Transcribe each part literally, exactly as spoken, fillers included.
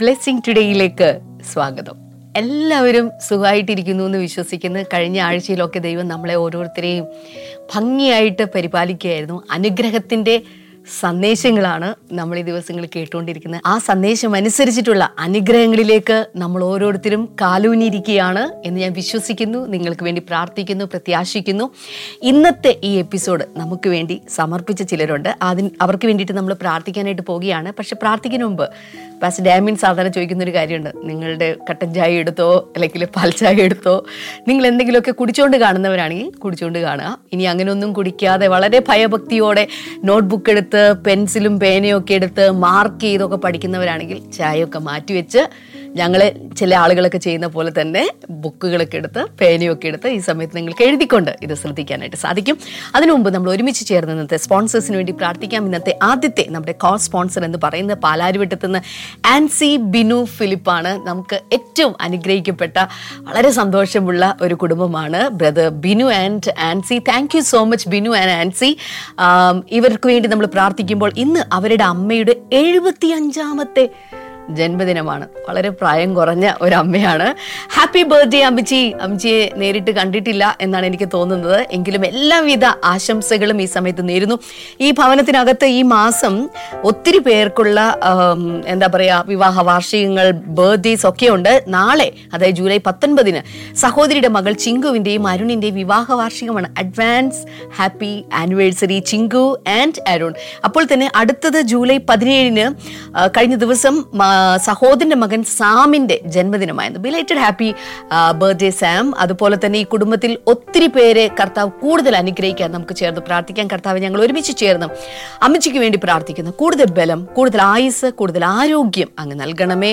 Blessing ടുഡേയിലേക്ക് സ്വാഗതം. എല്ലാവരും സുഖമായിട്ടിരിക്കുന്നു എന്ന് വിശ്വസിക്കുന്നു. കഴിഞ്ഞ ആഴ്ചയിലൊക്കെ ദൈവം നമ്മളെ ഓരോരുത്തരെയും ഭംഗിയായിട്ട് പരിപാലിക്കുകയായിരുന്നു. അനുഗ്രഹത്തിൻ്റെ സന്ദേശങ്ങളാണ് നമ്മൾ ഈ ദിവസങ്ങൾ കേട്ടുകൊണ്ടിരിക്കുന്നത്. ആ സന്ദേശം അനുസരിച്ചിട്ടുള്ള അനുഗ്രഹങ്ങളിലേക്ക് നമ്മൾ ഓരോരുത്തരും കാലൂന്നിരിക്കുകയാണ് എന്ന് ഞാൻ വിശ്വസിക്കുന്നു. നിങ്ങൾക്ക് വേണ്ടി പ്രാർത്ഥിക്കുന്നു, പ്രത്യാശിക്കുന്നു. ഇന്നത്തെ ഈ എപ്പിസോഡ് നമുക്ക് വേണ്ടി സമർപ്പിച്ച ചിലരുണ്ട്. അതിന് അവർക്ക് വേണ്ടിയിട്ട് നമ്മൾ പ്രാർത്ഥിക്കാനായിട്ട് പോവുകയാണ്. പക്ഷെ പ്രാർത്ഥിക്കുന്ന മുമ്പ് പാസ്റ്റർ ഡാമിൻ സാധാരണ ചോദിക്കുന്നൊരു കാര്യമുണ്ട്. നിങ്ങളുടെ കട്ടൻ ചായ എടുത്തോ അല്ലെങ്കിൽ പാൽ ചായ എടുത്തോ? നിങ്ങൾ എന്തെങ്കിലുമൊക്കെ കുടിച്ചുകൊണ്ട് കാണുന്നവരാണെങ്കിൽ കുടിച്ചുകൊണ്ട് കാണുക. ഇനി അങ്ങനെയൊന്നും കുടിക്കാതെ വളരെ ഭയഭക്തിയോടെ നോട്ട്ബുക്ക് എടുത്ത് പെൻസിലും പേനയും ഒക്കെ എടുത്ത് മാർക്ക് ചെയ്തൊക്കെ പഠിക്കുന്നവരാണെങ്കിൽ ചായയൊക്കെ മാറ്റിവെച്ച് ഞങ്ങൾ ചില ആളുകളൊക്കെ ചെയ്യുന്ന പോലെ തന്നെ ബുക്കുകളൊക്കെ എടുത്ത് പേനയൊക്കെ എടുത്ത് ഈ സമയത്ത് നിങ്ങൾക്ക് എഴുതിക്കൊണ്ട് ഇത് ശ്രദ്ധിക്കാനായിട്ട് സാധിക്കും. അതിനു മുമ്പ് നമ്മൾ ഒരുമിച്ച് ചേർന്ന് ഇന്നത്തെ സ്പോൺസേഴ്സിന് വേണ്ടി പ്രാർത്ഥിക്കാം. ഇന്നത്തെ ആദ്യത്തെ നമ്മുടെ കോൾ സ്പോൺസർ എന്ന് പറയുന്നത് പാലാരിവട്ടത്തു നിന്ന് ആൻസി ബിനു ഫിലിപ്പാണ്. നമുക്ക് ഏറ്റവും അനുഗ്രഹിക്കപ്പെട്ട വളരെ സന്തോഷമുള്ള ഒരു കുടുംബമാണ് brother Binu and Ancy. Thank you so much Binu and Ancy. ഇവർക്ക് വേണ്ടി നമ്മൾ പ്രാർത്ഥിക്കുമ്പോൾ ഇന്ന് അവരുടെ അമ്മയുടെ എഴുപത്തി അഞ്ചാമത്തെ ജന്മദിനമാണ്. വളരെ പ്രായം കുറഞ്ഞ ഒരമ്മയാണ്. ഹാപ്പി ബർത്ത്ഡേ അമ്മച്ചി. അമ്മച്ചിയെ നേരിട്ട് കണ്ടിട്ടില്ല എന്നാണ് എനിക്ക് തോന്നുന്നത്. എങ്കിലും എല്ലാവിധ ആശംസകളും ഈ സമയത്ത് നേരുന്നു. ഈ ഭവനത്തിനകത്ത് ഈ മാസം ഒത്തിരി പേർക്കുള്ള എന്താ പറയുക വിവാഹ വാർഷികങ്ങൾ, ബർത്ത്ഡേസ് ഒക്കെ ഉണ്ട്. നാളെ അതായത് ജൂലൈ പത്തൊൻപതിന് സഹോദരിയുടെ മകൾ ചിങ്കുവിൻ്റെയും അരുണിൻ്റെയും വിവാഹ വാർഷികമാണ്. Advance happy anniversary Chinku and Arun. അപ്പോൾ തന്നെ അടുത്തത് ജൂലൈ പതിനേഴിന് കഴിഞ്ഞ ദിവസം സഹോദരന്റെ മകൻ സാമിന്റെ ജന്മദിനമായിരുന്നു. Belated happy birthday Sam. അതുപോലെ തന്നെ ഈ കുടുംബത്തിൽ ഒത്തിരി പേരെ കർത്താവ് കൂടുതൽ അനുഗ്രഹിക്കാൻ നമുക്ക് ചേർന്ന് പ്രാർത്ഥിക്കാം. കർത്താവ്, ഞങ്ങൾ ഒരുമിച്ച് ചേർന്ന് അമ്മച്ചിക്ക് വേണ്ടി പ്രാർത്ഥിക്കുന്നു. കൂടുതൽ ബലം, കൂടുതൽ ആയുസ്, കൂടുതൽ ആരോഗ്യം അങ്ങ് നൽകണമേ.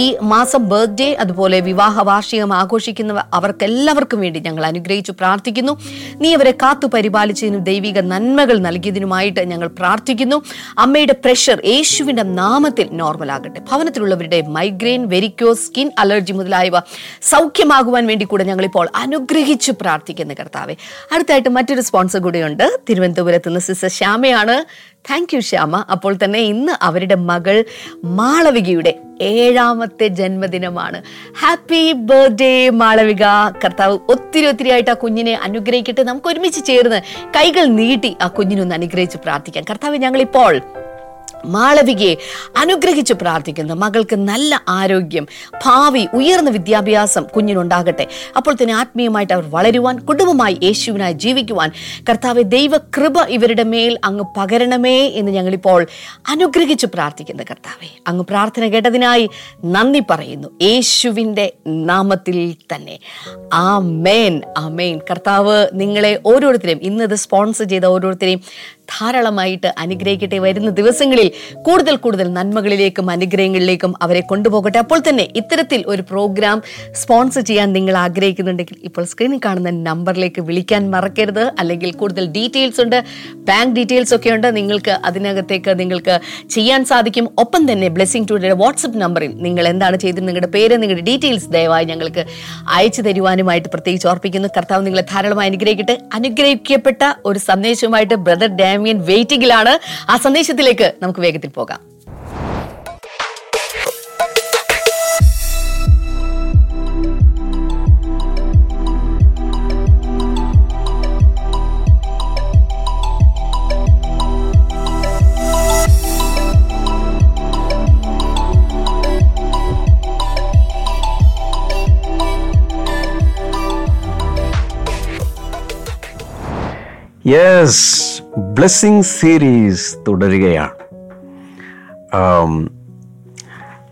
ഈ മാസം ബർത്ത്ഡേ അതുപോലെ വിവാഹ വാർഷികം ആഘോഷിക്കുന്നവർ അവർക്കെല്ലാവർക്കും വേണ്ടി ഞങ്ങൾ അനുഗ്രഹിച്ചു പ്രാർത്ഥിക്കുന്നു. നീ അവരെ കാത്തു പരിപാലിച്ചതിനും ദൈവിക നന്മകൾ നൽകിയതിനുമായിട്ട് ഞങ്ങൾ പ്രാർത്ഥിക്കുന്നു. അമ്മയുടെ പ്രഷർ യേശുവിന്റെ നാമത്തിൽ നോർമൽ ആകട്ടെ. ഭവനത്തിലുള്ളവരുടെ മൈഗ്രെയിൻ, വെരിക്കോസ്, സ്കിൻ അലർജി മുതലായവ സൗഖ്യമാകുവാൻ വേണ്ടി കൂടെ ഞങ്ങളിപ്പോൾ അനുഗ്രഹിച്ച് പ്രാർത്ഥിക്കുന്ന കർത്താവെ. അടുത്തായിട്ട് മറ്റൊരു സ്പോൺസർ കൂടിയുണ്ട്. തിരുവനന്തപുരത്ത് നിന്ന് സിസ്റ്റർ ശ്യാമയാണ്. Thank you Shyama. അപ്പോൾ തന്നെ ഇന്ന് അവരുടെ മകൾ മാളവികയുടെ ഏഴാമത്തെ ജന്മദിനമാണ്. Happy birthday Malavika. കർത്താവ് ഒത്തിരി ഒത്തിരി ആയിട്ട് ആ കുഞ്ഞിനെ അനുഗ്രഹിക്കട്ടെ. നമുക്ക് ഒരുമിച്ച് ചേർന്ന് കൈകൾ നീട്ടി ആ കുഞ്ഞിനൊന്ന് അനുഗ്രഹിച്ച് പ്രാർത്ഥിക്കാം. കർത്താവ്, ഞങ്ങളിപ്പോൾ മാളവികയെ അനുഗ്രഹിച്ച് പ്രാർത്ഥിക്കുന്നു. മകൾക്ക് നല്ല ആരോഗ്യം, ഭാവി, ഉയർന്ന വിദ്യാഭ്യാസം കുഞ്ഞിനുണ്ടാകട്ടെ. അപ്പോൾ തന്നെ ആത്മീയമായിട്ട് അവർ വളരുവാൻ, കുടുംബമായി യേശുവിനായി ജീവിക്കുവാൻ കർത്താവെ ദൈവ കൃപ ഇവരുടെ മേൽ അങ്ങ് പകരണമേ എന്ന് ഞങ്ങളിപ്പോൾ അനുഗ്രഹിച്ച് പ്രാർത്ഥിക്കുന്നു. കർത്താവെ, അങ്ങ് പ്രാർത്ഥന കേട്ടതിനായി നന്ദി പറയുന്നു. യേശുവിൻ്റെ നാമത്തിൽ തന്നെ ആമേൻ, ആമേൻ. കർത്താവ് നിങ്ങളെ ഓരോരുത്തരെയും ഇന്നത് സ്പോൺസർ ചെയ്ത ഓരോരുത്തരെയും ധാരാളമായിട്ട് അനുഗ്രഹിക്കട്ടെ. വരുന്ന ദിവസങ്ങളിൽ കൂടുതൽ കൂടുതൽ നന്മകളിലേക്കും അനുഗ്രഹങ്ങളിലേക്കും അവരെ കൊണ്ടുപോകട്ടെ. അപ്പോൾ തന്നെ ഇത്തരത്തിൽ ഒരു പ്രോഗ്രാം സ്പോൺസർ ചെയ്യാൻ നിങ്ങൾ ആഗ്രഹിക്കുന്നുണ്ടെങ്കിൽ ഇപ്പോൾ സ്ക്രീനിൽ കാണുന്ന നമ്പറിലേക്ക് വിളിക്കാൻ മറക്കരുത്. അല്ലെങ്കിൽ കൂടുതൽ ഡീറ്റെയിൽസ് ഉണ്ട്, ബാങ്ക് ഡീറ്റെയിൽസ് ഒക്കെ ഉണ്ട്. നിങ്ങൾക്ക് അതിനകത്തേക്ക് നിങ്ങൾക്ക് ചെയ്യാൻ സാധിക്കും. ഒപ്പം തന്നെ ബ്ലെസ്സിംഗ് ടുഡേയുടെ വാട്സപ്പ് നമ്പറിൽ നിങ്ങൾ എന്താണ് ചെയ്തത്, നിങ്ങളുടെ പേര്, നിങ്ങളുടെ ഡീറ്റെയിൽസ് ദയവായി ഞങ്ങൾക്ക് അയച്ചു തരുവാനുമായിട്ട് പ്രത്യേകിച്ച് ഓർപ്പിക്കുന്നു. കർത്താവ് നിങ്ങളെ ധാരാളമായി അനുഗ്രഹിക്കട്ടെ. അനുഗ്രഹിക്കപ്പെട്ട ഒരു സന്ദേശവുമായിട്ട് ബ്രദർ ഡാൻ വെയിറ്റിംഗിലാണ്. ആ സന്ദേശത്തിലേക്ക് നമുക്ക് വേഗത്തിൽ പോകാം. യെസ്, ബ്ലെസ്സിംഗ് സീരീസ് തുടരുകയാണ്.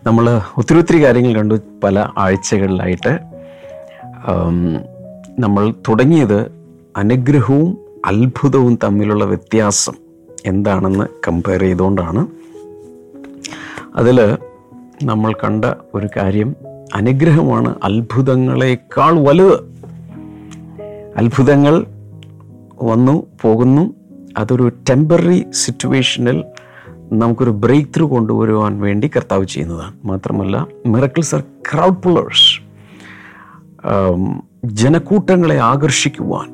നമ്മൾ ഒത്തിരി ഒത്തിരി കാര്യങ്ങൾ കണ്ടു. പല ആഴ്ചകളിലായിട്ട് നമ്മൾ തുടങ്ങിയത് അനുഗ്രഹവും അത്ഭുതവും തമ്മിലുള്ള വ്യത്യാസം എന്താണെന്ന് കമ്പയർ ചെയ്തുകൊണ്ടാണ്. അതിൽ നമ്മൾ കണ്ട ഒരു കാര്യം, അനുഗ്രഹമാണ് അത്ഭുതങ്ങളെക്കാൾ വലുത്. അത്ഭുതങ്ങൾ വന്നു പോകുന്നു. അതൊരു ടെമ്പററി സിറ്റുവേഷനിൽ നമുക്കൊരു ബ്രേക്ക് ത്രൂ കൊണ്ടുവരുവാൻ വേണ്ടി കർത്താവ് ചെയ്യുന്നതാണ്. മാത്രമല്ല, മിറക്കിൾസ് ആർ ക്രൗഡ് പുള്ളേഴ്സ്. ജനക്കൂട്ടങ്ങളെ ആകർഷിക്കുവാൻ,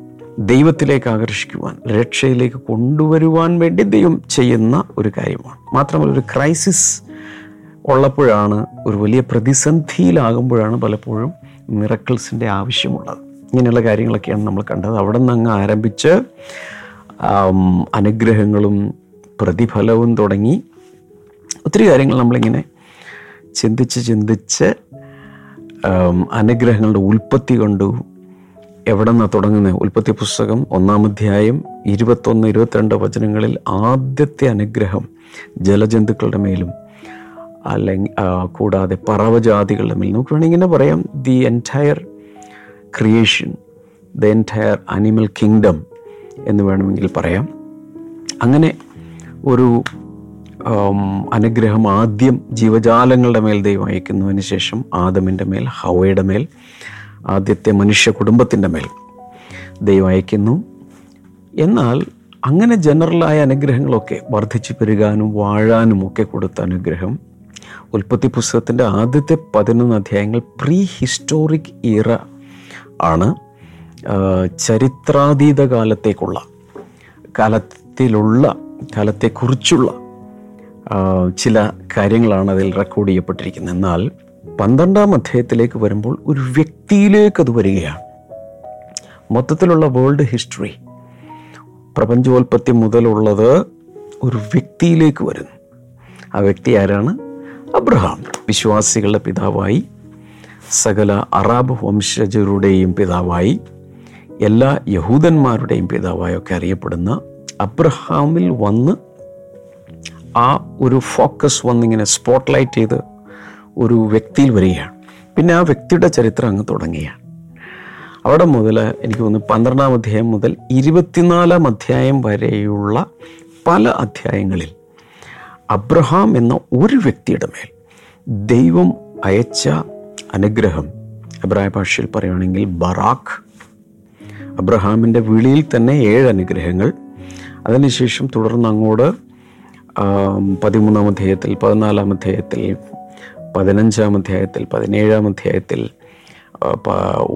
ദൈവത്തിലേക്ക് ആകർഷിക്കുവാൻ, രക്ഷയിലേക്ക് കൊണ്ടുവരുവാൻ വേണ്ടി ദൈവം ചെയ്യുന്ന ഒരു കാര്യമാണ്. മാത്രമല്ല, ഒരു ക്രൈസിസ് ഉള്ളപ്പോഴാണ്, ഒരു വലിയ പ്രതിസന്ധിയിലാകുമ്പോഴാണ് പലപ്പോഴും മിറക്കിൾസിൻ്റെ ആവശ്യമുള്ളത്. ഇങ്ങനെയുള്ള കാര്യങ്ങളൊക്കെയാണ് നമ്മൾ കണ്ടത്. അവിടെ നിന്ന് അങ്ങ് ആരംഭിച്ച് അനുഗ്രഹങ്ങളും പ്രതിഫലവും തുടങ്ങി ഒത്തിരി കാര്യങ്ങൾ നമ്മളിങ്ങനെ ചിന്തിച്ച് ചിന്തിച്ച് അനുഗ്രഹങ്ങളുടെ ഉൽപ്പത്തി കണ്ടു. എവിടെ നിന്നാണ് തുടങ്ങുന്നത്? ഉൽപ്പത്തി പുസ്തകം ഒന്നാം അധ്യായം ഇരുപത്തൊന്ന് ഇരുപത്തിരണ്ട് വചനങ്ങളിൽ ആദ്യത്തെ അനുഗ്രഹം ജലജന്തുക്കളുടെ മേലും അല്ലെങ്കിൽ കൂടാതെ പറവജാതികളുടെ മേലും. നമുക്ക് വേണമെങ്കിൽ ഇങ്ങനെ പറയാം, the entire creation, the entire animal kingdom എന്ന് വേണമെങ്കിൽ പറയാം. അങ്ങനെ ഒരു അനുഗ്രഹം ആദ്യം ജീവജാലങ്ങളുടെ മേൽ ദൈവം അയക്കുന്നതിന് ശേഷം ആദമിൻ്റെ മേൽ, ഹവയുടെ മേൽ, ആദ്യത്തെ മനുഷ്യ കുടുംബത്തിൻ്റെ മേൽ ദൈവം അയക്കുന്നു. എന്നാൽ അങ്ങനെ ജനറലായ അനുഗ്രഹങ്ങളൊക്കെ വർദ്ധിച്ചു പെരുകാനും വാഴാനും ഒക്കെ കൊടുത്ത അനുഗ്രഹം ഉൽപ്പത്തി പുസ്തകത്തിൻ്റെ ആദ്യത്തെ പതിനൊന്ന് അധ്യായങ്ങൾ പ്രീ ഹിസ്റ്റോറിക് ഇറ ആണ്, ചരിത്രാതീത കാലത്തേക്കുള്ള കാലത്തിലുള്ള കാലത്തെക്കുറിച്ചുള്ള ചില കാര്യങ്ങളാണ് അതിൽ റെക്കോർഡ് ചെയ്യപ്പെട്ടിരിക്കുന്നത്. എന്നാൽ പന്ത്രണ്ടാം അധ്യായത്തിലേക്ക് വരുമ്പോൾ ഒരു വ്യക്തിയിലേക്ക് അത് വരികയാണ്. മൊത്തത്തിലുള്ള വേൾഡ് ഹിസ്റ്ററി, പ്രപഞ്ചോൽപ്പത്തി മുതലുള്ളത് ഒരു വ്യക്തിയിലേക്ക് വരുന്നു. ആ വ്യക്തി ആരാണ്? അബ്രഹാം, വിശ്വാസികളുടെ പിതാവായി, സകല അറബ് വംശജരുടെയും പിതാവായി, എല്ലാ യഹൂദന്മാരുടെയും പിതാവായൊക്കെ അറിയപ്പെടുന്ന അബ്രഹാമിൽ വന്ന് ആ ഒരു ഫോക്കസ് വന്നിങ്ങനെ സ്പോട്ട്ലൈറ്റ് ചെയ്ത് ഒരു വ്യക്തിയിൽ വരികയാണ്. പിന്നെ ആ വ്യക്തിയുടെ ചരിത്രം അങ്ങ് തുടങ്ങുകയാണ്. അവിടെ മുതൽ എനിക്ക് തോന്നുന്നു പന്ത്രണ്ടാം അധ്യായം മുതൽ ഇരുപത്തിനാലാം അധ്യായം വരെയുള്ള പല അധ്യായങ്ങളിൽ അബ്രഹാം എന്ന ഒരു വ്യക്തിയുടെ മേൽ ദൈവം അയച്ച അനുഗ്രഹം, എബ്രായ ഭാഷയിൽ പറയുകയാണെങ്കിൽ ബറാഖ്, അബ്രഹാമിൻ്റെ വിളിയിൽ തന്നെ ഏഴ് അനുഗ്രഹങ്ങൾ. അതിനുശേഷം തുടർന്ന് അങ്ങോട്ട് പതിമൂന്നാം അധ്യായത്തിൽ, പതിനാലാം അധ്യായത്തിൽ, പതിനഞ്ചാം അധ്യായത്തിൽ, പതിനേഴാം അധ്യായത്തിൽ,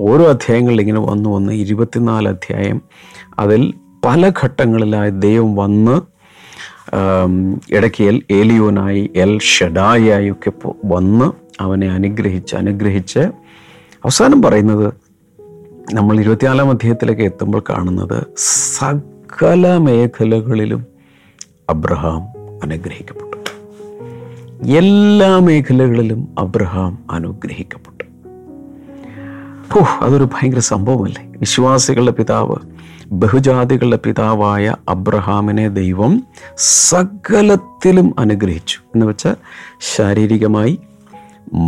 ഓരോ അധ്യായങ്ങളിൽ ഇങ്ങനെ വന്നു വന്ന് ഇരുപത്തിനാല് അധ്യായം, അതിൽ പല ഘട്ടങ്ങളിലായി ദൈവം വന്ന് ഇടയ്ക്ക് എൽ ഏലിയോനായി എൽ ഷഡായി ഒക്കെ വന്ന് അവനെ അനുഗ്രഹിച്ച് അനുഗ്രഹിച്ച് അവസാനം പറയുന്നത്, നമ്മൾ ഇരുപത്തിനാലാം അധ്യായത്തിലേക്ക് എത്തുമ്പോൾ കാണുന്നത്, സകല മേഖലകളിലും അബ്രഹാം അനുഗ്രഹിക്കപ്പെട്ടു. എല്ലാ മേഖലകളിലും അബ്രഹാം അനുഗ്രഹിക്കപ്പെട്ടു. ഓ, അതൊരു ഭയങ്കര സംഭവമല്ലേ? വിശ്വാസികളുടെ പിതാവ്, ബഹുജാതികളുടെ പിതാവായ അബ്രഹാമിനെ ദൈവം സകലത്തിലും അനുഗ്രഹിച്ചു എന്ന് വെച്ചാൽ ശാരീരികമായി,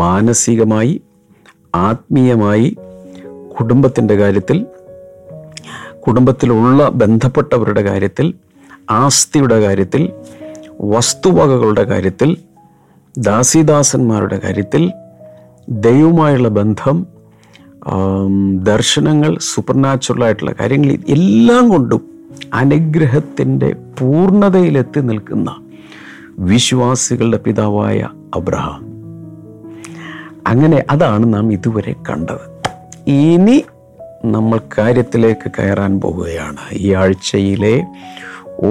മാനസികമായി, ആത്മീയമായി, കുടുംബത്തിൻ്റെ കാര്യത്തിൽ, കുടുംബത്തിലുള്ള ബന്ധപ്പെട്ടവരുടെ കാര്യത്തിൽ, ആസ്തിയുടെ കാര്യത്തിൽ, വസ്തുവകകളുടെ കാര്യത്തിൽ, ദാസീദാസന്മാരുടെ കാര്യത്തിൽ, ദൈവമായുള്ള ബന്ധം, ദർശനങ്ങൾ, സൂപ്പർ നാച്ചുറലായിട്ടുള്ള കാര്യങ്ങൾ, എല്ലാം കൊണ്ടും അനുഗ്രഹത്തിൻ്റെ പൂർണ്ണതയിലെത്തി നിൽക്കുന്ന വിശ്വാസികളുടെ പിതാവായ അബ്രഹാം. അങ്ങനെ അതാണ് നാം ഇതുവരെ കണ്ടത്. ഇനി നമ്മൾ കാര്യത്തിലേക്ക് കയറാൻ പോവുകയാണ്. ഈ ആഴ്ചയിലെ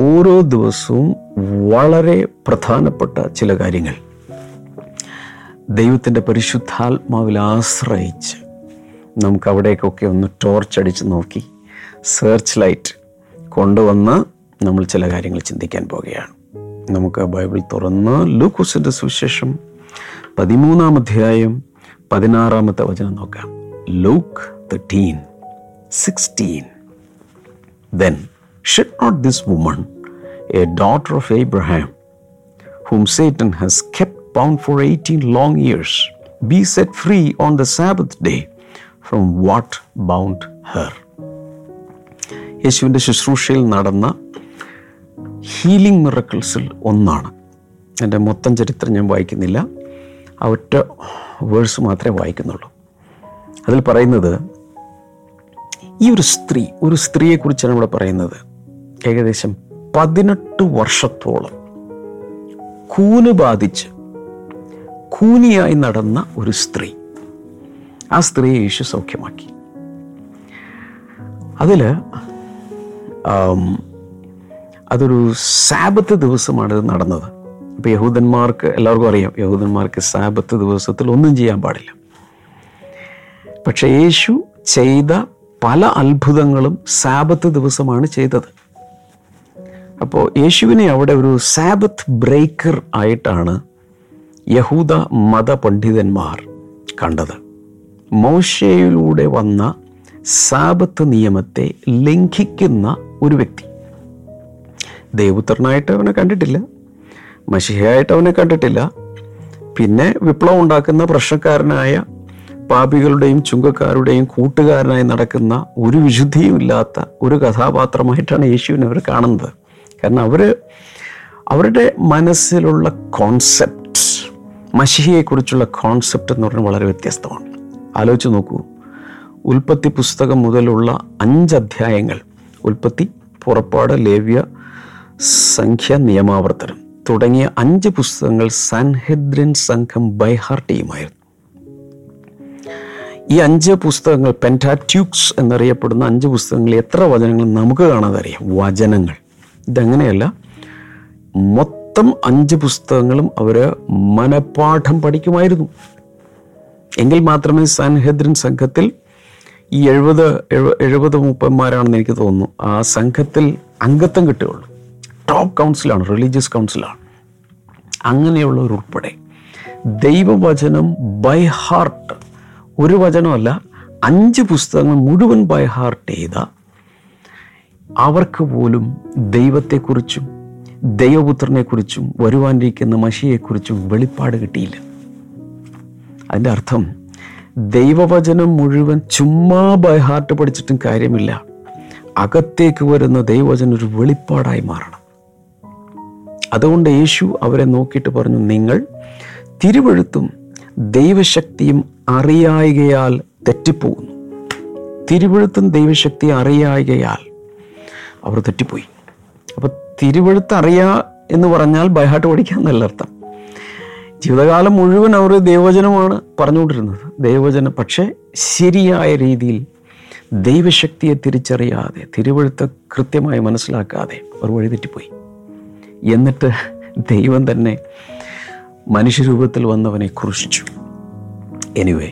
ഓരോ ദിവസവും വളരെ പ്രധാനപ്പെട്ട ചില കാര്യങ്ങൾ ദൈവത്തിൻ്റെ പരിശുദ്ധാത്മാവിൽ ആശ്രയിച്ച് നമുക്ക് അവിടേക്കൊക്കെ ഒന്ന് ടോർച്ചടിച്ച് നോക്കി സെർച്ച് ലൈറ്റ് കൊണ്ടുവന്ന് നമ്മൾ ചില കാര്യങ്ങൾ ചിന്തിക്കാൻ പോവുകയാണ്. നമുക്ക് ബൈബിൾ തുറന്ന് ലൂക്കോസിൻ്റെ സുവിശേഷം പതിമൂന്നാം അധ്യായം പതിനാറാമത്തെ വചനം നോക്കാം. Luke thirteen sixteen. Then should not this woman, a daughter of Abraham, whom Satan has kept bound for eighteen long years, be set free on the Sabbath day from what bound her? യേശുവിൻ്റെ ശുശ്രൂഷയിൽ നടന്ന healing മിറക്കിൾസിൽ ഒന്നാണ്. എൻ്റെ മൊത്തം ചരിത്രം ഞാൻ വായിക്കുന്നില്ല, ആ ഒറ്റ വേഴ്സ് മാത്രമേ വായിക്കുന്നുള്ളൂ. അതിൽ പറയുന്നത്, ഈ ഒരു സ്ത്രീ, ഒരു സ്ത്രീയെക്കുറിച്ചാണ് ഇവിടെ പറയുന്നത്. ഏകദേശം പതിനെട്ട് വർഷത്തോളം കൂന് ബാധിച്ച് കൂനിയായി നടന്ന ഒരു സ്ത്രീ, ആ സ്ത്രീയെ യേശു സൗഖ്യമാക്കി. അതിൽ അതൊരു സാബത്ത് ദിവസമാണ് നടന്നത്. അപ്പോൾ യഹൂദന്മാർക്ക് എല്ലാവർക്കും അറിയാം, യഹൂദന്മാർക്ക് സാബത്ത് ദിവസത്തിൽ ഒന്നും ചെയ്യാൻ പാടില്ല. പക്ഷേ യേശു ചെയ്ത പല അത്ഭുതങ്ങളും സാബത്ത് ദിവസമാണ് ചെയ്തത്. അപ്പോൾ യേശുവിനെ അവിടെ ഒരു സാബത്ത് ബ്രേക്കർ ആയിട്ടാണ് യഹൂദ മതപണ്ഡിതന്മാർ കണ്ടത്. മോശയിലൂടെ വന്ന സാബത്ത് നിയമത്തെ ലംഘിക്കുന്ന ഒരു വ്യക്തി. ദൈവപുത്രനായിട്ട് അവനെ കണ്ടിട്ടില്ല, മശിഹയായിട്ട് അവനെ കണ്ടിട്ടില്ല. പിന്നെ വിപ്ലവം ഉണ്ടാക്കുന്ന പ്രശ്നക്കാരനായ പാപികളുടെയും ചുങ്കക്കാരുടെയും കൂട്ടുകാരനായി നടക്കുന്ന ഒരു വിശുദ്ധിയും ഇല്ലാത്ത ഒരു കഥാപാത്രമായിട്ടാണ് യേശുവിനെ അവർ കാണുന്നത്. കാരണം അവർ അവരുടെ മനസ്സിലുള്ള കോൺസെപ്റ്റ്, മശിഹയെക്കുറിച്ചുള്ള കോൺസെപ്റ്റ് എന്ന് പറഞ്ഞാൽ വളരെ വ്യത്യസ്തമാണ്. ആലോചിച്ച് നോക്കൂ, ഉൽപ്പത്തി പുസ്തകം മുതലുള്ള അഞ്ചധ്യായങ്ങൾ, ഉൽപ്പത്തി, പുറപ്പാട്, ലേവ്യ, സംഖ്യ, നിയമാവർത്തനം തുടങ്ങിയ അഞ്ച് പുസ്തകങ്ങൾ സൻഹെദ്രിൻ സംഘം ബൈഹാർട്ട് ചെയ്യുമായിരുന്നു. ഈ അഞ്ച് പുസ്തകങ്ങൾ, പെന്റാറ്റ്യൂക്സ് എന്നറിയപ്പെടുന്ന അഞ്ച് പുസ്തകങ്ങൾ, എത്ര വചനങ്ങൾ നമുക്ക് കാണാതെ അറിയാം. വചനങ്ങൾ ഇതങ്ങനെയല്ല, മൊത്തം അഞ്ച് പുസ്തകങ്ങളും അവർ മനപാഠം പഠിക്കുമായിരുന്നു. എങ്കിൽ മാത്രമേ സൻഹെദ്രിൻ സംഘത്തിൽ ഈ എഴുപത് എഴുപത് മുപ്പന്മാരാണെന്ന് എനിക്ക് തോന്നുന്നു, ആ സംഘത്തിൽ അംഗത്വം കിട്ടുകയുള്ളൂ. Top കൗൺസിലാണ്, religious കൗൺസിലാണ്. അങ്ങനെയുള്ളവരുൾപ്പെടെ ദൈവവചനം ബൈ ഹാർട്ട്, ഒരു വചനമല്ല അഞ്ച് പുസ്തകങ്ങൾ മുഴുവൻ ബൈ ഹാർട്ട് ചെയ്ത അവർക്ക് പോലും ദൈവത്തെക്കുറിച്ചും ദൈവപുത്രനെക്കുറിച്ചും വരുവാനിരിക്കുന്ന മശിയെക്കുറിച്ചും വെളിപ്പാട് കിട്ടിയില്ല. അതിൻ്റെ അർത്ഥം ദൈവവചനം മുഴുവൻ ചുമ്മാ ബൈ ഹാർട്ട് പഠിച്ചിട്ടും കാര്യമില്ല. അകത്തേക്ക് വരുന്ന ദൈവവചനം ഒരു വെളിപ്പാടായി മാറണം. അതുകൊണ്ട് യേശു അവരെ നോക്കിയിട്ട് പറഞ്ഞു, നിങ്ങൾ തിരുവെഴുത്തും ദൈവശക്തിയും അറിയായികയാൽ തെറ്റിപ്പോകുന്നു. തിരുവെഴുത്തും ദൈവശക്തി അറിയായികയാൽ അവർ തെറ്റിപ്പോയി. അപ്പം തിരുവെഴുത്ത് അറിയാ എന്ന് പറഞ്ഞാൽ ബൈഹാർട്ട് പഠിക്കുക എന്നല്ല അർത്ഥം. ജീവിതകാലം മുഴുവൻ അവർ ദൈവവചനമാണ് പറഞ്ഞുകൊണ്ടിരുന്നത്, ദൈവവചനം. പക്ഷേ ശരിയായ രീതിയിൽ ദൈവശക്തിയെ തിരിച്ചറിയാതെ, തിരുവെഴുത്ത് കൃത്യമായി മനസ്സിലാക്കാതെ അവർ വഴിതെറ്റിപ്പോയി. എന്നിട്ട് ദൈവം തന്നെ മനുഷ്യരൂപത്തിൽ വന്നവനെ ക്രൂശിച്ചു. എനിവേ,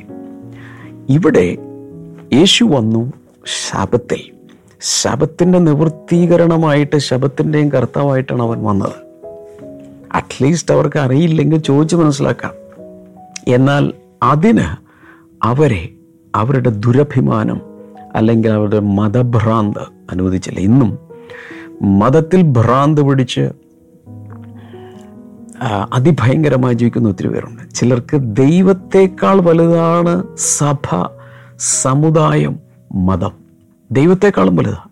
ഇവിടെ യേശു വന്നു ശബത്തിൽ, ശബത്തിൻ്റെ നിവൃത്തീകരണമായിട്ട്, ശബത്തിൻ്റെയും കർത്താവായിട്ടാണ് അവൻ വന്നത്. അറ്റ്ലീസ്റ്റ് അവർക്ക് അറിയില്ലെങ്കിൽ ചോദിച്ച് മനസ്സിലാക്കാം. എന്നാൽ അതിന് അവരെ അവരുടെ ദുരഭിമാനം അല്ലെങ്കിൽ അവരുടെ മതഭ്രാന്ത് അനുവദിച്ചില്ല. ഇന്നും മതത്തിൽ ഭ്രാന്ത് പിടിച്ച് അതിഭയങ്കരമായി ജീവിക്കുന്ന ഒത്തിരി പേരുണ്ട്. ചിലർക്ക് ദൈവത്തെക്കാൾ വലുതാണ് സഭ, സമുദായം, മതം, ദൈവത്തെക്കാളും വലുതാണ്.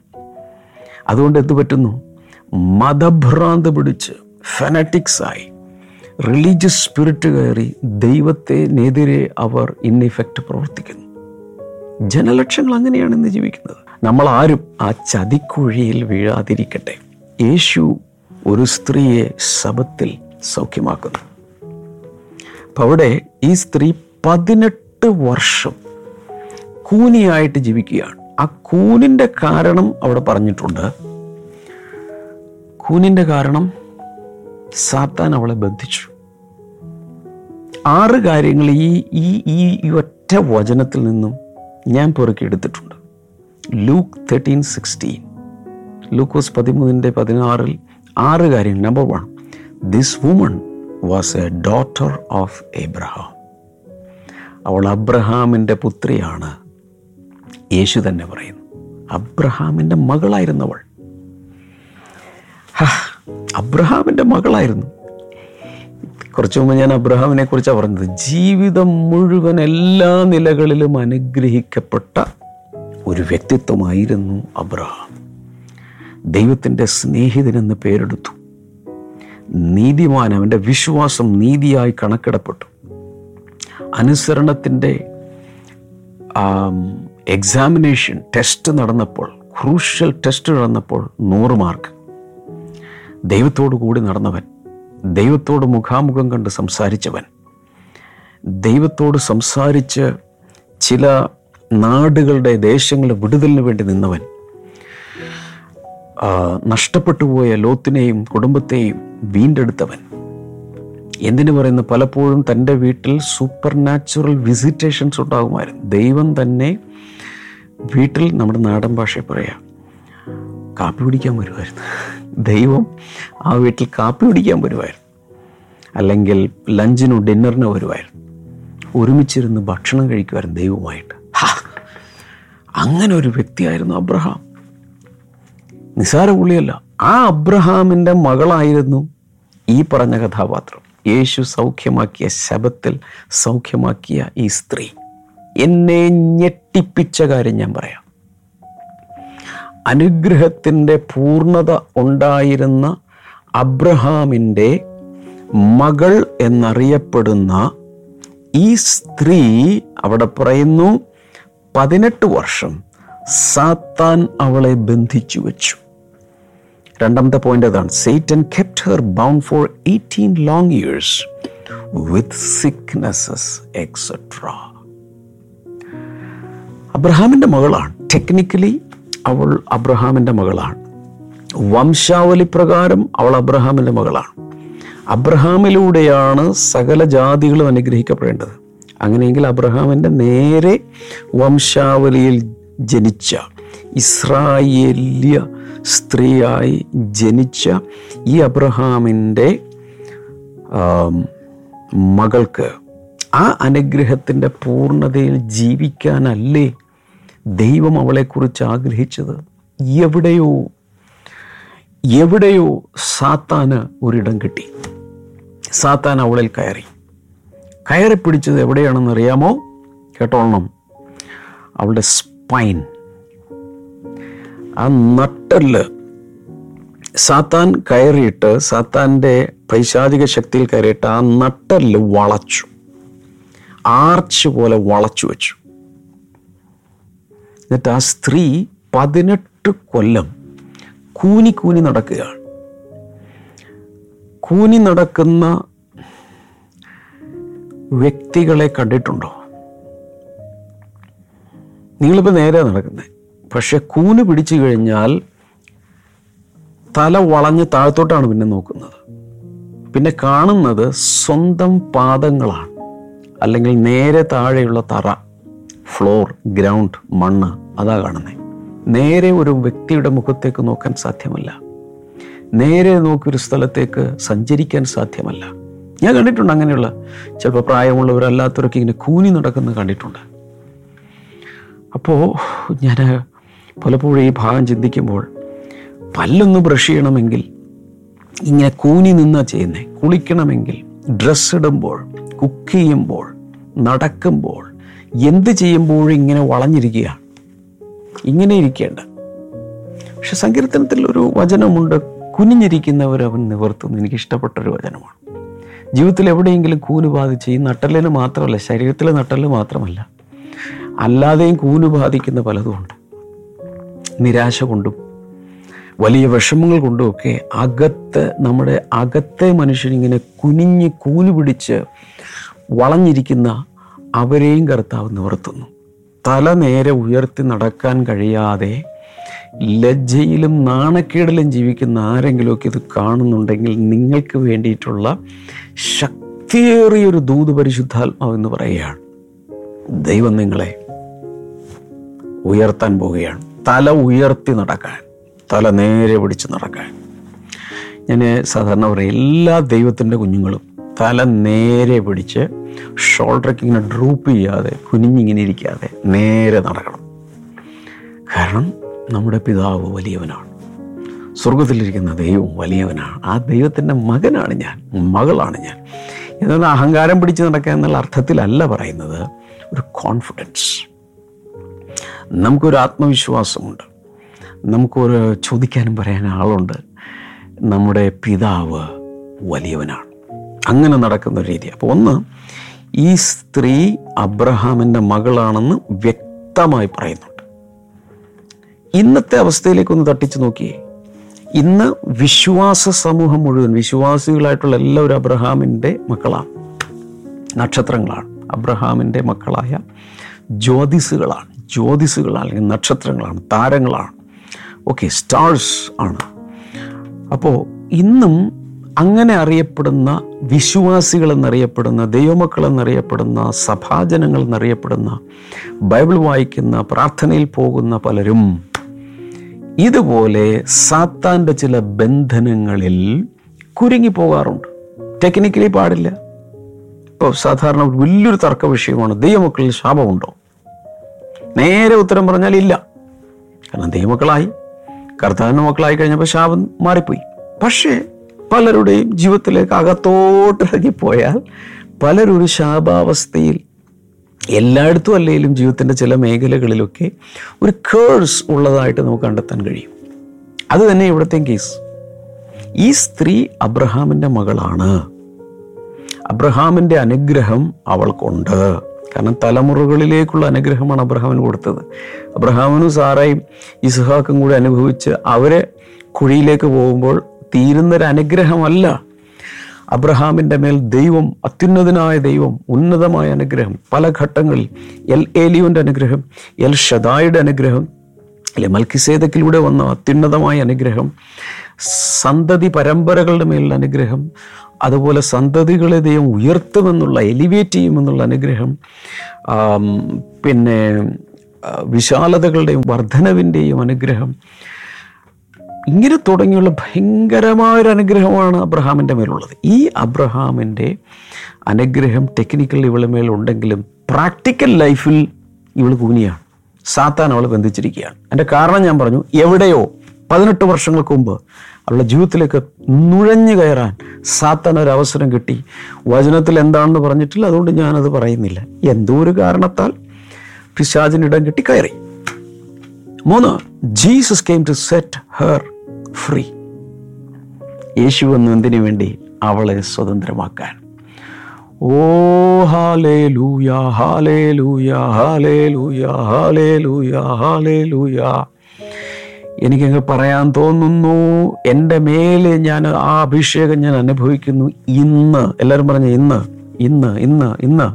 അതുകൊണ്ട് എന്ത് പറ്റുന്നു? മതഭ്രാന്ത് പിടിച്ച് ഫെനറ്റിക്സായി, റിലീജിയസ് സ്പിരിറ്റ് കയറി ദൈവത്തിനെതിരെ അവർ ഇന്നെഫക്റ്റ് പ്രവർത്തിക്കുന്നു. ജനലക്ഷങ്ങൾ അങ്ങനെയാണ് ഇന്ന് ജീവിക്കുന്നത്. നമ്മളാരും ആ ചതിക്കുഴിയിൽ വീഴാതിരിക്കട്ടെ. യേശു ഒരു സ്ത്രീയെ ശബത്തിൽ സൗഖ്യമാക്കുന്നു. അപ്പം അവിടെ ഈ സ്ത്രീ പതിനെട്ട് വർഷം കൂനിയായിട്ട് ജീവിക്കുകയാണ്. ആ കൂനിൻ്റെ കാരണം അവിടെ പറഞ്ഞിട്ടുണ്ട്. കൂനിൻ്റെ കാരണം സാത്താൻ അവളെ ബന്ധിച്ചു. ആറ് കാര്യങ്ങൾ ഈ ഈ ഈ ഒറ്റ വചനത്തിൽ നിന്നും ഞാൻ പെറുക്കിയെടുത്തിട്ടുണ്ട്. ലൂക്ക് തേർട്ടീൻ സിക്സ്റ്റീൻ, ലൂക്കോസ് പതിമൂന്നിൻ്റെ പതിനാറിൽ ആറ് കാര്യങ്ങൾ. Number one, this woman was a daughter of Abraham. അവൾ അബ്രഹാമിൻ്റെ പുത്രിയാണ്. യേശു തന്നെ പറയുന്നു, അബ്രഹാമിൻ്റെ മകളായിരുന്നവൾ. അബ്രഹാമിൻ്റെ മകളായിരുന്നു. കുറച്ചു മുമ്പ് ഞാൻ അബ്രഹാമിനെ കുറിച്ചാണ് പറഞ്ഞത്. ജീവിതം മുഴുവൻ എല്ലാ നിലകളിലും അനുഗ്രഹിക്കപ്പെട്ട ഒരു വ്യക്തിത്വമായിരുന്നു അബ്രഹാം. ദൈവത്തിൻ്റെ സ്നേഹിതനെന്ന് പേരെടുത്തു. നീതിമാൻ, അവൻ്റെ വിശ്വാസം നീതിയായി കണക്കിടപ്പെട്ടു. അനുസരണത്തിൻ്റെ എക്സാമിനേഷൻ ടെസ്റ്റ് നടന്നപ്പോൾ, ക്രൂഷ്യൽ ടെസ്റ്റ് നടന്നപ്പോൾ നൂറ് മാർക്ക്. ദൈവത്തോടു കൂടി നടന്നവൻ, ദൈവത്തോട് മുഖാമുഖം കണ്ട് സംസാരിച്ചവൻ, ദൈവത്തോട് സംസാരിച്ച് ചില നാടുകളുടെ, ദേശങ്ങളുടെ വിടുതലിന് വേണ്ടി നിന്നവൻ, നഷ്ടപ്പെട്ടു പോയ ലോത്തിനെയും കുടുംബത്തെയും വീണ്ടെടുത്തവൻ, എന്തിനു പറയുന്നു, പലപ്പോഴും തൻ്റെ വീട്ടിൽ സൂപ്പർ നാച്ചുറൽ വിസിറ്റേഷൻസ് ഉണ്ടാകുമായിരുന്നു. ദൈവം തന്നെ വീട്ടിൽ നമ്മുടെ നാടൻ ഭാഷയെ പറയാം കാപ്പി പിടിക്കാൻ വരുമായിരുന്നു. ദൈവം ആ വീട്ടിൽ കാപ്പി പിടിക്കാൻ വരുമായിരുന്നു, അല്ലെങ്കിൽ ലഞ്ചിനോ ഡിന്നറിനോ വരുമായിരുന്നു. ഒരുമിച്ചിരുന്ന് ഭക്ഷണം കഴിക്കുമായിരുന്നു ദൈവമായിട്ട്. അങ്ങനെ ഒരു വ്യക്തിയായിരുന്നു അബ്രഹാം. നിസാര പുള്ളിയല്ല, ആ അബ്രഹാമിൻ്റെ മകളായിരുന്നു ഈ പറഞ്ഞ കഥാപാത്രം. യേശു സൗഖ്യമാക്കിയ, ശബത്തിൽ സൗഖ്യമാക്കിയ ഈ സ്ത്രീ. എന്നെ ഞെട്ടിപ്പിച്ച കാര്യം ഞാൻ പറയാം. അനുഗ്രഹത്തിൻ്റെ പൂർണ്ണത ഉണ്ടായിരുന്ന അബ്രഹാമിൻ്റെ മകൾ എന്നറിയപ്പെടുന്ന ഈ സ്ത്രീ അവിടെ പറയുന്നു, പതിനെട്ട് വർഷം സാത്താൻ അവളെ ബന്ധിച്ചു വെച്ചു. രണ്ടാമത്തെ പോയിന്റ് അതാണ്, Satan kept her bound for eighteen long years with sicknesses etcetera. അബ്രഹാമിൻ്റെ മകളാണ്, ടെക്നിക്കലി അവൾ അബ്രഹാമിൻ്റെ മകളാണ്, വംശാവലി പ്രകാരം അവൾ അബ്രഹാമിൻ്റെ മകളാണ്. അബ്രഹാമിലൂടെയാണ് സകല ജാതികളും അനുഗ്രഹിക്കപ്പെടേണ്ടത്. അങ്ങനെയെങ്കിൽ അബ്രഹാമിൻ്റെ നേരെ വംശാവലിയിൽ ജനിച്ച, ഇസ്രായേലിയ സ്ത്രീയായി ജനിച്ച ഈ അബ്രഹാമിൻ്റെ മകൾക്ക് ആ അനുഗ്രഹത്തിൻ്റെ പൂർണ്ണതയിൽ ജീവിക്കാനല്ലേ ദൈവം അവളെക്കുറിച്ച് ആഗ്രഹിച്ചത്? എവിടെയോ എവിടെയോ സാത്താന് ഒരിടം കിട്ടി. സാത്താൻ അവളിൽ കയറി കയറി പിടിച്ചത് എവിടെയാണെന്നറിയാമോ? കേട്ടോളണം, അവളുടെ സ്പൈൻ, ആ നട്ടെല്ല്. സാത്താൻ കയറിയിട്ട്, സാത്താൻ്റെ പൈശാചിക ശക്തിയിൽ കയറിയിട്ട് ആ നട്ടെല്ല് വളച്ചു, ആർച്ച് പോലെ വളച്ചു വെച്ചു. എന്നിട്ട് ആ സ്ത്രീ പതിനെട്ട് കൊല്ലം കൂനി കൂനി നടക്കുകയാണ്. കൂനി നടക്കുന്ന വ്യക്തികളെ കണ്ടിട്ടുണ്ടോ? നിങ്ങളിപ്പോൾ നേരെ നടക്കുന്നത്, പക്ഷെ കൂന് പിടിച്ചു കഴിഞ്ഞാൽ തല വളഞ്ഞ് താഴത്തോട്ടാണ് പിന്നെ നോക്കുന്നത്. പിന്നെ കാണുന്നത് സ്വന്തം പാദങ്ങളാണ്, അല്ലെങ്കിൽ നേരെ താഴെയുള്ള തറ, ഫ്ലോർ, ഗ്രൗണ്ട്, മണ്ണ്, അതാ കാണുന്നത്. നേരെ ഒരു വ്യക്തിയുടെ മുഖത്തേക്ക് നോക്കാൻ സാധ്യമല്ല, നേരെ നോക്കി ഒരു സ്ഥലത്തേക്ക് സഞ്ചരിക്കാൻ സാധ്യമല്ല. ഞാൻ കണ്ടിട്ടുണ്ട് അങ്ങനെയുള്ള, ചിലപ്പോൾ പ്രായമുള്ളവരല്ലാത്തവരൊക്കെ ഇങ്ങനെ കൂനി നടക്കുന്നത് കണ്ടിട്ടുണ്ട്. അപ്പോൾ ഞാൻ പലപ്പോഴും ഈ ഭാഗം ചിന്തിക്കുമ്പോൾ, പല്ലൊന്ന് ബ്രഷ് ചെയ്യണമെങ്കിൽ ഇങ്ങനെ കൂനി നിന്നാ ചെയ്യുന്നത്, കുളിക്കണമെങ്കിൽ, ഡ്രസ്സ് ഇടുമ്പോൾ, കുക്ക് ചെയ്യുമ്പോൾ, നടക്കുമ്പോൾ, എന്ത് ചെയ്യുമ്പോഴും ഇങ്ങനെ വളഞ്ഞിരിക്കുകയാണ്, ഇങ്ങനെ ഇരിക്കേണ്ട. പക്ഷെ സങ്കീർത്തനത്തിൽ ഒരു വചനമുണ്ട്, കുനിഞ്ഞിരിക്കുന്നവരവൻ നിവർത്തുന്നു. എനിക്കിഷ്ടപ്പെട്ടൊരു വചനമാണ്. ജീവിതത്തിൽ എവിടെയെങ്കിലും കൂന് ബാധിച്ച്, ഈ നട്ടലിന് മാത്രമല്ല, ശരീരത്തിലെ നട്ടല് മാത്രമല്ല, അല്ലാതെയും കൂന് ബാധിക്കുന്ന പലതുമുണ്ട്. നിരാശ കൊണ്ടും വലിയ വിഷമങ്ങൾ കൊണ്ടുമൊക്കെ അകത്ത്, നമ്മുടെ അകത്തെ മനുഷ്യനിങ്ങനെ കുനിഞ്ഞ് കൂന് പിടിച്ച് വളഞ്ഞിരിക്കുന്ന അവരെയും കർത്താവ് നിവർത്തുന്നു. തല നേരെ ഉയർത്തി നടക്കാൻ കഴിയാതെ ലജ്ജയിലും നാണക്കേടിലും ജീവിക്കുന്ന ആരെങ്കിലുമൊക്കെ ഇത് കാണുന്നുണ്ടെങ്കിൽ, നിങ്ങൾക്ക് വേണ്ടിയിട്ടുള്ള ശക്തിയേറിയൊരു ദൂത് പരിശുദ്ധാത്മാവ് എന്ന് പറയുകയാണ്, ദൈവം നിങ്ങളെ ഉയർത്താൻ പോവുകയാണ്. തല ഉയർത്തി നടക്കാൻ, തല നേരെ പിടിച്ച് നടക്കാൻ. ഞാൻ സാധാരണ പറയും, എല്ലാ ദൈവത്തിൻ്റെ കുഞ്ഞുങ്ങളും തല നേരെ പിടിച്ച്, ഷോൾഡറൊക്കെ ഇങ്ങനെ ഡ്രൂപ്പ് ചെയ്യാതെ, കുനിഞ്ഞിങ്ങനെ ഇരിക്കാതെ നേരെ നടക്കണം. കാരണം നമ്മുടെ പിതാവ് വലിയവനാണ്, സ്വർഗത്തിലിരിക്കുന്ന ദൈവം വലിയവനാണ്. ആ ദൈവത്തിൻ്റെ മകനാണ് ഞാൻ, മകളാണ് ഞാൻ. എന്നാൽ അഹങ്കാരം പിടിച്ച് നടക്കുക എന്നുള്ള അർത്ഥത്തിലല്ല പറയുന്നത്, ഒരു കോൺഫിഡൻസ്. നമുക്കൊരു ആത്മവിശ്വാസമുണ്ട്, നമുക്കൊരു ചോദിക്കാനും പറയാൻ ആളുണ്ട്. നമ്മുടെ പിതാവ് വലിയവനാണ്. അങ്ങനെ നടക്കുന്ന രീതി. അപ്പോൾ ഒന്ന്, ഈ സ്ത്രീ അബ്രഹാമിൻ്റെ മകളാണെന്ന് വ്യക്തമായി പറയുന്നുണ്ട്. ഇന്നത്തെ അവസ്ഥയിലേക്കൊന്ന് തട്ടിച്ചു നോക്കിയേ. ഇന്ന് വിശ്വാസ സമൂഹം മുഴുവൻ, വിശ്വാസികളായിട്ടുള്ള എല്ലാവരും അബ്രഹാമിൻ്റെ മക്കളാണ്, നക്ഷത്രങ്ങളാണ്. അബ്രഹാമിൻ്റെ മക്കളായ ജ്യോതിസുകളാണ്, ജ്യോതിസുകളാണ്, അല്ലെങ്കിൽ നക്ഷത്രങ്ങളാണ്, താരങ്ങളാണ്, ഓക്കെ, സ്റ്റാർസ് ആണ്. അപ്പോൾ ഇന്നും അങ്ങനെ അറിയപ്പെടുന്ന വിശ്വാസികൾ എന്നറിയപ്പെടുന്ന, ദൈവമക്കൾ എന്നറിയപ്പെടുന്ന, സഭാജനങ്ങൾ എന്നറിയപ്പെടുന്ന, ബൈബിൾ വായിക്കുന്ന, പ്രാർത്ഥനയിൽ പോകുന്ന പലരും ഇതുപോലെ സാത്താൻ്റെ ചില ബന്ധനങ്ങളിൽ കുരുങ്ങിപ്പോകാറുണ്ട്. ടെക്നിക്കലി പാടില്ല. ഇപ്പോൾ സാധാരണ വലിയൊരു തർക്ക വിഷയമാണ്, ദൈവമക്കളിൽ ശാപമുണ്ടോ? നേരെ ഉത്തരം പറഞ്ഞാൽ ഇല്ല. കാരണം ദൈവമക്കളായി, കർത്താവിൻ്റെ മക്കളായി കഴിഞ്ഞപ്പോൾ ശാപം മാറിപ്പോയി. പക്ഷേ പലരുടെയും ജീവിതത്തിലേക്ക് അകത്തോട്ടിറങ്ങിപ്പോയാൽ പലരൊരു ശാപാവസ്ഥയിൽ, എല്ലായിടത്തും അല്ലെങ്കിലും ജീവിതത്തിൻ്റെ ചില മേഖലകളിലൊക്കെ ഒരു കേഴ്സ് ഉള്ളതായിട്ട് നമുക്ക് കണ്ടെത്താൻ കഴിയും. അത് തന്നെ ഇവിടുത്തെ കേസ്. ഈ സ്ത്രീ അബ്രഹാമിൻ്റെ മകളാണ്. അബ്രഹാമിൻ്റെ അനുഗ്രഹം അവൾക്കുണ്ട്. കാരണം തലമുറകളിലേക്കുള്ള അനുഗ്രഹമാണ് അബ്രഹാമിന് കൊടുത്തത്. അബ്രഹാമിനും സാറായും ഇസ്ഹാക്കും കൂടി അനുഭവിച്ച് അവരെ കുഴിയിലേക്ക് പോകുമ്പോൾ തീരുന്നൊരു അനുഗ്രഹമല്ല അബ്രഹാമിൻ്റെ മേൽ ദൈവം, അത്യുന്നതനായ ദൈവം ഉന്നതമായ അനുഗ്രഹം പല ഘട്ടങ്ങളിൽ, എൽ ഏലിയോൻ്റെ അനുഗ്രഹം, എൽ ഷദായുടെ അനുഗ്രഹം, അല്ലെ മൽക്കിസേദക്കിലൂടെ വന്ന അത്യുന്നതമായ അനുഗ്രഹം, സന്തതി പരമ്പരകളുടെ മേലുള്ള അനുഗ്രഹം, അതുപോലെ സന്തതികളെ ദൈവം ഉയർത്തുമെന്നുള്ള, എലിവേറ്റ് ചെയ്യുമെന്നുള്ള അനുഗ്രഹം, പിന്നെ വിശാലതകളുടെയും വർധനവിൻ്റെയും അനുഗ്രഹം, ഇങ്ങനെ തുടങ്ങിയുള്ള ഭയങ്കരമായൊരു അനുഗ്രഹമാണ് അബ്രഹാമിൻ്റെ മേലുള്ളത്. ഈ അബ്രഹാമിൻ്റെ അനുഗ്രഹം ടെക്നിക്കൽ ഇവളെ മേലുണ്ടെങ്കിലും പ്രാക്ടിക്കൽ ലൈഫിൽ ഇവൾ കൂനിയാണ്. സാത്താൻ അവളെ ബന്ധിച്ചിരിക്കുകയാണ്. അതിൻ്റെ കാരണം ഞാൻ പറഞ്ഞു, എവിടെയോ പതിനെട്ട് വർഷങ്ങൾക്ക് മുമ്പ് അവളുടെ ജീവിതത്തിലേക്ക് നുഴഞ്ഞു കയറാൻ സാത്താൻ ഒരവസരം കിട്ടി. വചനത്തിൽ എന്താണെന്ന് പറഞ്ഞിട്ടില്ല, അതുകൊണ്ട് ഞാനത് പറയുന്നില്ല. എന്തോ ഒരു കാരണത്താൽ പിശാചിനിടം കിട്ടി കയറി. മൂന്ന്, Jesus came to set her free. യേശു വന്നു എന്തിനു വേണ്ടി? അവളെ സ്വതന്ത്രമാക്കാൻ. ഓ hallelujah, hallelujah, hallelujah, hallelujah, hallelujah. എനിക്കങ്ങ് പറയാൻ തോന്നുന്നു, എൻ്റെ മേലെ ഞാൻ ആ അഭിഷേകം ഞാൻ അനുഭവിക്കുന്നു. ഇന്ന് എല്ലാവരും പറഞ്ഞു, ഇന്ന് ഇന്ന് ഇന്ന് ഇന്ന്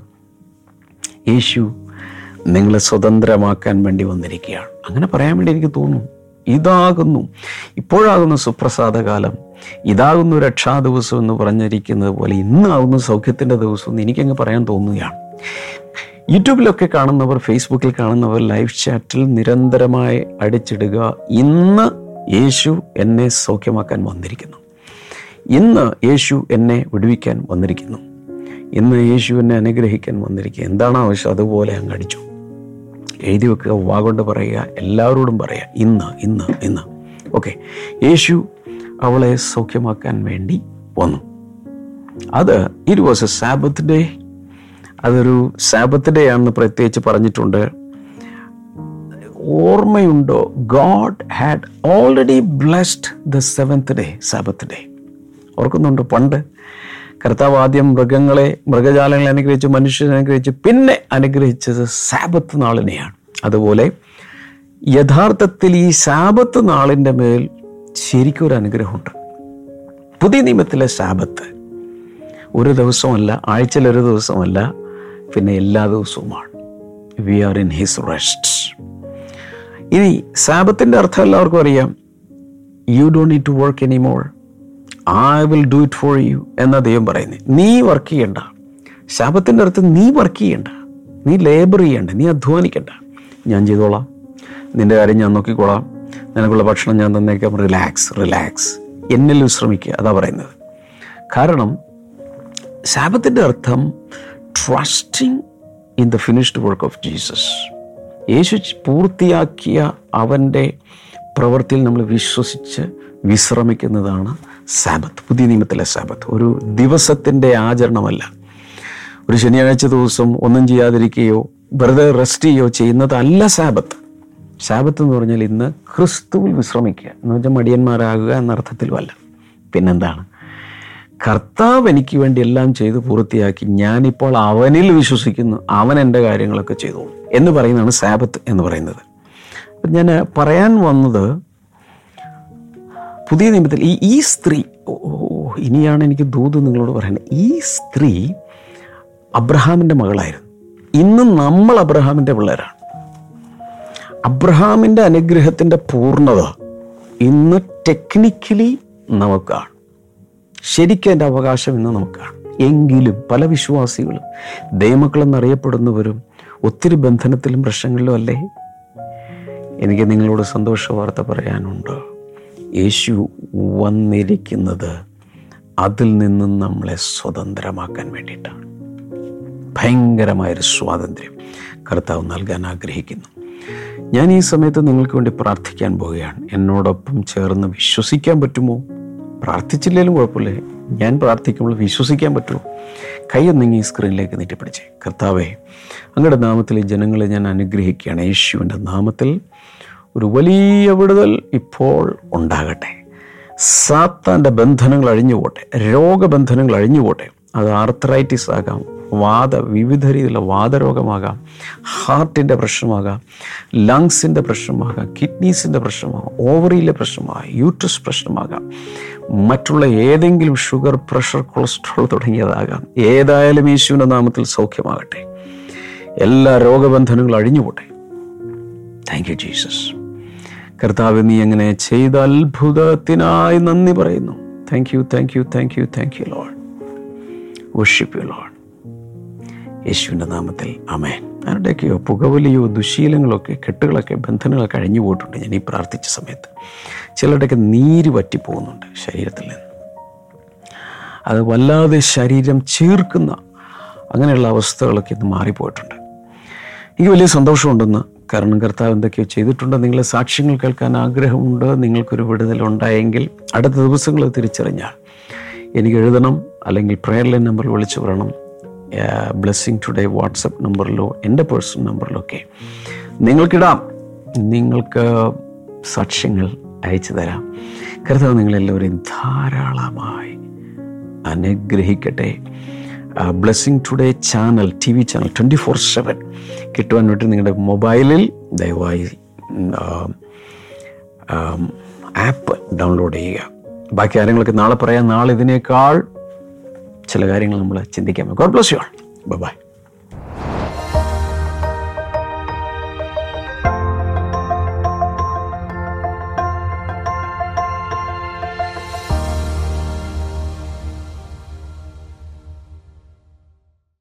യേശു നിങ്ങളെ സ്വതന്ത്രമാക്കാൻ വേണ്ടി വന്നിരിക്കുകയാണ്. അങ്ങനെ പറയാൻ വേണ്ടി എനിക്ക് തോന്നുന്നു. ഇതാകുന്നു ഇപ്പോഴാകുന്നു സുപ്രസാദകാലം, ഇതാകുന്നു രക്ഷാ ദിവസം എന്ന് പറഞ്ഞിരിക്കുന്നത് പോലെ ഇന്നാകുന്നു സൗഖ്യത്തിൻ്റെ ദിവസം എന്ന് എനിക്കങ്ങ് പറയാൻ തോന്നുകയാണ്. യൂട്യൂബിലൊക്കെ കാണുന്നവർ, ഫേസ്ബുക്കിൽ കാണുന്നവർ, ലൈവ് ചാറ്റിൽ നിരന്തരമായി അടിച്ചിടുക, ഇന്ന് യേശു എന്നെ സൗഖ്യമാക്കാൻ വന്നിരിക്കുന്നു, ഇന്ന് യേശു എന്നെ വിടുവിക്കാൻ വന്നിരിക്കുന്നു, ഇന്ന് യേശു എന്നെ അനുഗ്രഹിക്കാൻ വന്നിരിക്കുക. എന്താണ് ആവശ്യം അതുപോലെ അങ്ങ് അടിച്ചു എഴുതി വെക്കുക, വാ കൊണ്ട് പറയുക, എല്ലാവരോടും പറയുക, ഇന്ന് ഇന്ന് ഇന്ന്. ഓക്കെ, യേശു അവളെ സൗഖ്യമാക്കാൻ വേണ്ടി വന്നു. അത് it was a Sabbath day. അതൊരു സാബത്ത് ഡേ ആണെന്ന് പ്രത്യേകിച്ച് പറഞ്ഞിട്ടുണ്ട്. ഓർമ്മയുണ്ടോ? God had already blessed the seventh day, Sabbath day. ഓർക്കുന്നുണ്ട്? പണ്ട് കർത്താവ് ആദ്യം മൃഗങ്ങളെ, മൃഗജാലങ്ങളെ അനുഗ്രഹിച്ച്, മനുഷ്യരെ അനുഗ്രഹിച്ച്, പിന്നെ അനുഗ്രഹിച്ചത് സാബത്ത് നാളിനെയാണ്. അതുപോലെ യഥാർത്ഥത്തിൽ ഈ സാബത്ത് നാളിൻ്റെ മേൽ ശരിക്കും ഒരു അനുഗ്രഹമുണ്ട്. പുതിയ നിയമത്തിലെ സാബത്ത് ഒരു ദിവസമല്ല, ആഴ്ചയിലൊരു ദിവസമല്ല, പിന്നെ എല്ലാ ദിവസവുമാണ്. We are in his rest. ഇനി സാബത്തിൻ്റെ അർത്ഥം എല്ലാവർക്കും അറിയാം. You don't need to work any more, I will do it for you എന്ന ദൈവം പറയുന്നത്. നീ വർക്ക് ചെയ്യണ്ട. സാബത്തിൻ്റെ അർത്ഥം നീ വർക്ക് ചെയ്യണ്ട, നീ ലേബർ ചെയ്യണ്ട, നീ അധ്വാനിക്കണ്ട. ഞാൻ ചെയ്തോളാം, നിൻ്റെ കാര്യം ഞാൻ നോക്കിക്കോളാം, നിനക്കുള്ള ഭക്ഷണം ഞാൻ തന്നേക്കാം, റിലാക്സ് റിലാക്സ്, എന്നിൽ വിശ്രമിക്കുക. അതാ പറയുന്നത്. കാരണം സാബത്തിൻ്റെ അർത്ഥം trusting in the finished work of Jesus. യേശു പൂർത്തിയാക്കിയ അവൻ്റെ പ്രവൃത്തിയിൽ നമ്മൾ വിശ്വസിച്ച് വിശ്രമിക്കുന്നതാണ് സാബത്ത്, പുതിയ നിയമത്തിലെ സാബത്ത്. ഒരു ദിവസത്തിൻ്റെ ആചരണമല്ല, ഒരു ശനിയാഴ്ച ദിവസം ഒന്നും ചെയ്യാതിരിക്കുകയോ വെറുതെ റെസ്റ്റ് ചെയ്യുകയോ ചെയ്യുന്നതല്ല സാബത്ത്. സാബത്ത് എന്ന് പറഞ്ഞാൽ ഇന്ന് ക്രിസ്തുവിൽ വിശ്രമിക്കുക എന്ന് വെച്ചാൽ മടിയന്മാരാകുക എന്നർത്ഥത്തിലുമല്ല. പിന്നെന്താണ്? കർത്താവ് എനിക്ക് വേണ്ടി എല്ലാം ചെയ്ത് പൂർത്തിയാക്കി, ഞാനിപ്പോൾ അവനിൽ വിശ്വസിക്കുന്നു, അവൻ എൻ്റെ കാര്യങ്ങളൊക്കെ ചെയ്തോളൂ എന്ന് പറയുന്നതാണ് സാബത്ത് എന്ന് പറയുന്നത്. അപ്പം ഞാൻ പറയാൻ വന്നത്, പുതിയ നിയമത്തിൽ ഈ ഈ സ്ത്രീ, ഓ ഇനിയാണ് എനിക്ക് ദൂത് നിങ്ങളോട് പറയുന്നത്, ഈ സ്ത്രീ അബ്രഹാമിൻ്റെ മകളായിരുന്നു. ഇന്ന് നമ്മൾ അബ്രഹാമിൻ്റെ പിള്ളേരാണ്. അബ്രഹാമിൻ്റെ അനുഗ്രഹത്തിൻ്റെ പൂർണ്ണത ഇന്ന് ടെക്നിക്കലി നമുക്കാണ്. ശരിക്കും എൻ്റെ അവകാശം ഇന്ന് നമുക്ക് കാണാം. എങ്കിലും പല വിശ്വാസികളും ദൈവമക്കളെന്നറിയപ്പെടുന്നവരും ഒത്തിരി ബന്ധനത്തിലും പ്രശ്നങ്ങളിലും അല്ലേ. എനിക്ക് നിങ്ങളോട് സന്തോഷ വാർത്ത പറയാനുണ്ട്. യേശു വന്നിരിക്കുന്നത് അതിൽ നിന്നും നമ്മളെ സ്വതന്ത്രമാക്കാൻ വേണ്ടിയിട്ടാണ്. ഭയങ്കരമായൊരു സ്വാതന്ത്ര്യം കർത്താവ് നൽകാൻ ആഗ്രഹിക്കുന്നു. ഞാൻ ഈ സമയത്ത് നിങ്ങൾക്ക് വേണ്ടി പ്രാർത്ഥിക്കാൻ പോവുകയാണ്. എന്നോടൊപ്പം ചേർന്ന് വിശ്വസിക്കാൻ പറ്റുമോ? പ്രാർത്ഥിച്ചില്ലെങ്കിലും കുഴപ്പമില്ല, ഞാൻ പ്രാർത്ഥിക്കുമ്പോൾ വിശ്വസിക്കാൻ പറ്റുമോ? കൈയൊന്നിങ്ങി സ്ക്രീനിലേക്ക് നീട്ടിപ്പിടിച്ചേ. കർത്താവേ, അങ്ങയുടെ നാമത്തിൽ ജനങ്ങളെ ഞാൻ അനുഗ്രഹിക്കുകയാണ്. യേശുവിൻ്റെ നാമത്തിൽ ഒരു വലിയ വിടുതൽ ഇപ്പോൾ ഉണ്ടാകട്ടെ. സാത്താൻ്റെ ബന്ധനങ്ങൾ അഴിഞ്ഞു പോട്ടെ, രോഗബന്ധനങ്ങൾ അഴിഞ്ഞു പോട്ടെ. അത് ആർത്രൈറ്റിസ് ആകാം, വാദ വിവിധ രീതിയിലുള്ള വാദരോഗമാകാം, ഹാർട്ടിൻ്റെ പ്രശ്നമാകാം, ലങ്സിൻ്റെ പ്രശ്നമാകാം, കിഡ്നീസിൻ്റെ പ്രശ്നമാകാം, ഓവറിയിലെ പ്രശ്നമാകാം, യൂട്രസ് പ്രശ്നമാകാം, മറ്റുള്ള ഏതെങ്കിലും ഷുഗർ, പ്രഷർ, കൊളസ്ട്രോൾ തുടങ്ങിയതാകാം. ഏതായാലും യേശുവിൻ്റെ നാമത്തിൽ സൗഖ്യമാകട്ടെ. എല്ലാ രോഗബന്ധനങ്ങളും അഴിഞ്ഞു പോട്ടെ. Thank you Jesus. കർത്താവ്, നീ അങ്ങനെ ചെയ്ത അത്ഭുതത്തിനായി നന്ദി പറയുന്നു. Thank you, thank you, thank you, thank you Lord. Worship you Lord. യേശുവിൻ്റെ നാമത്തിൽ ആമേൻ. ആരുടെയൊക്കെയോ പുകവലിയോ ദുശീലങ്ങളൊക്കെ, കെട്ടുകളൊക്കെ, ബന്ധനങ്ങളൊക്കെ അഴിഞ്ഞു പോയിട്ടുണ്ട് ഞാൻ ഈ പ്രാർത്ഥിച്ച സമയത്ത്. ചിലരുടെയൊക്കെ നീര് വറ്റിപ്പോകുന്നുണ്ട് ശരീരത്തിൽ നിന്ന്. അത് വല്ലാതെ ശരീരം ചീർക്കുന്ന അങ്ങനെയുള്ള അവസ്ഥകളൊക്കെ ഇന്ന് മാറിപ്പോയിട്ടുണ്ട്. എനിക്ക് വലിയ സന്തോഷമുണ്ടെന്ന്, കാരണം കർത്താവ് എന്തൊക്കെയോ ചെയ്തിട്ടുണ്ട്. നിങ്ങളെ സാക്ഷ്യങ്ങൾ കേൾക്കാൻ ആഗ്രഹമുണ്ട്. നിങ്ങൾക്കൊരു വിടുതലുണ്ടായെങ്കിൽ അടുത്ത ദിവസങ്ങൾ തിരിച്ചറിഞ്ഞാൽ എനിക്ക് എഴുതണം, അല്ലെങ്കിൽ പ്രെയർ ലൈൻ നമ്പറിൽ വിളിച്ചു പറയണം. ബ്ലെസ്സിങ് ടുഡേ വാട്സപ്പ് നമ്പറിലോ എൻ്റെ പേഴ്സണൽ നമ്പറിലോ ഒക്കെ നിങ്ങൾക്കിടാം. നിങ്ങൾക്ക് സാക്ഷ്യങ്ങൾ അയച്ചു തരാം. കർത്താവ് നിങ്ങളെല്ലാവരെയും ധാരാളമായി അനുഗ്രഹിക്കട്ടെ. Blessing today channel, T V channel twenty four seven കിട്ടുവാൻ വേണ്ടി നിങ്ങളുടെ മൊബൈലിൽ ദയവായി ആപ്പ് ഡൗൺലോഡ് ചെയ്യുക. ബാക്കി കാര്യങ്ങളൊക്കെ നാളെ പറയാം. നാളെ ഇതിനേക്കാൾ ചില കാര്യങ്ങൾ നമ്മൾ ചിന്തിക്കാം. God bless you all. Bye by.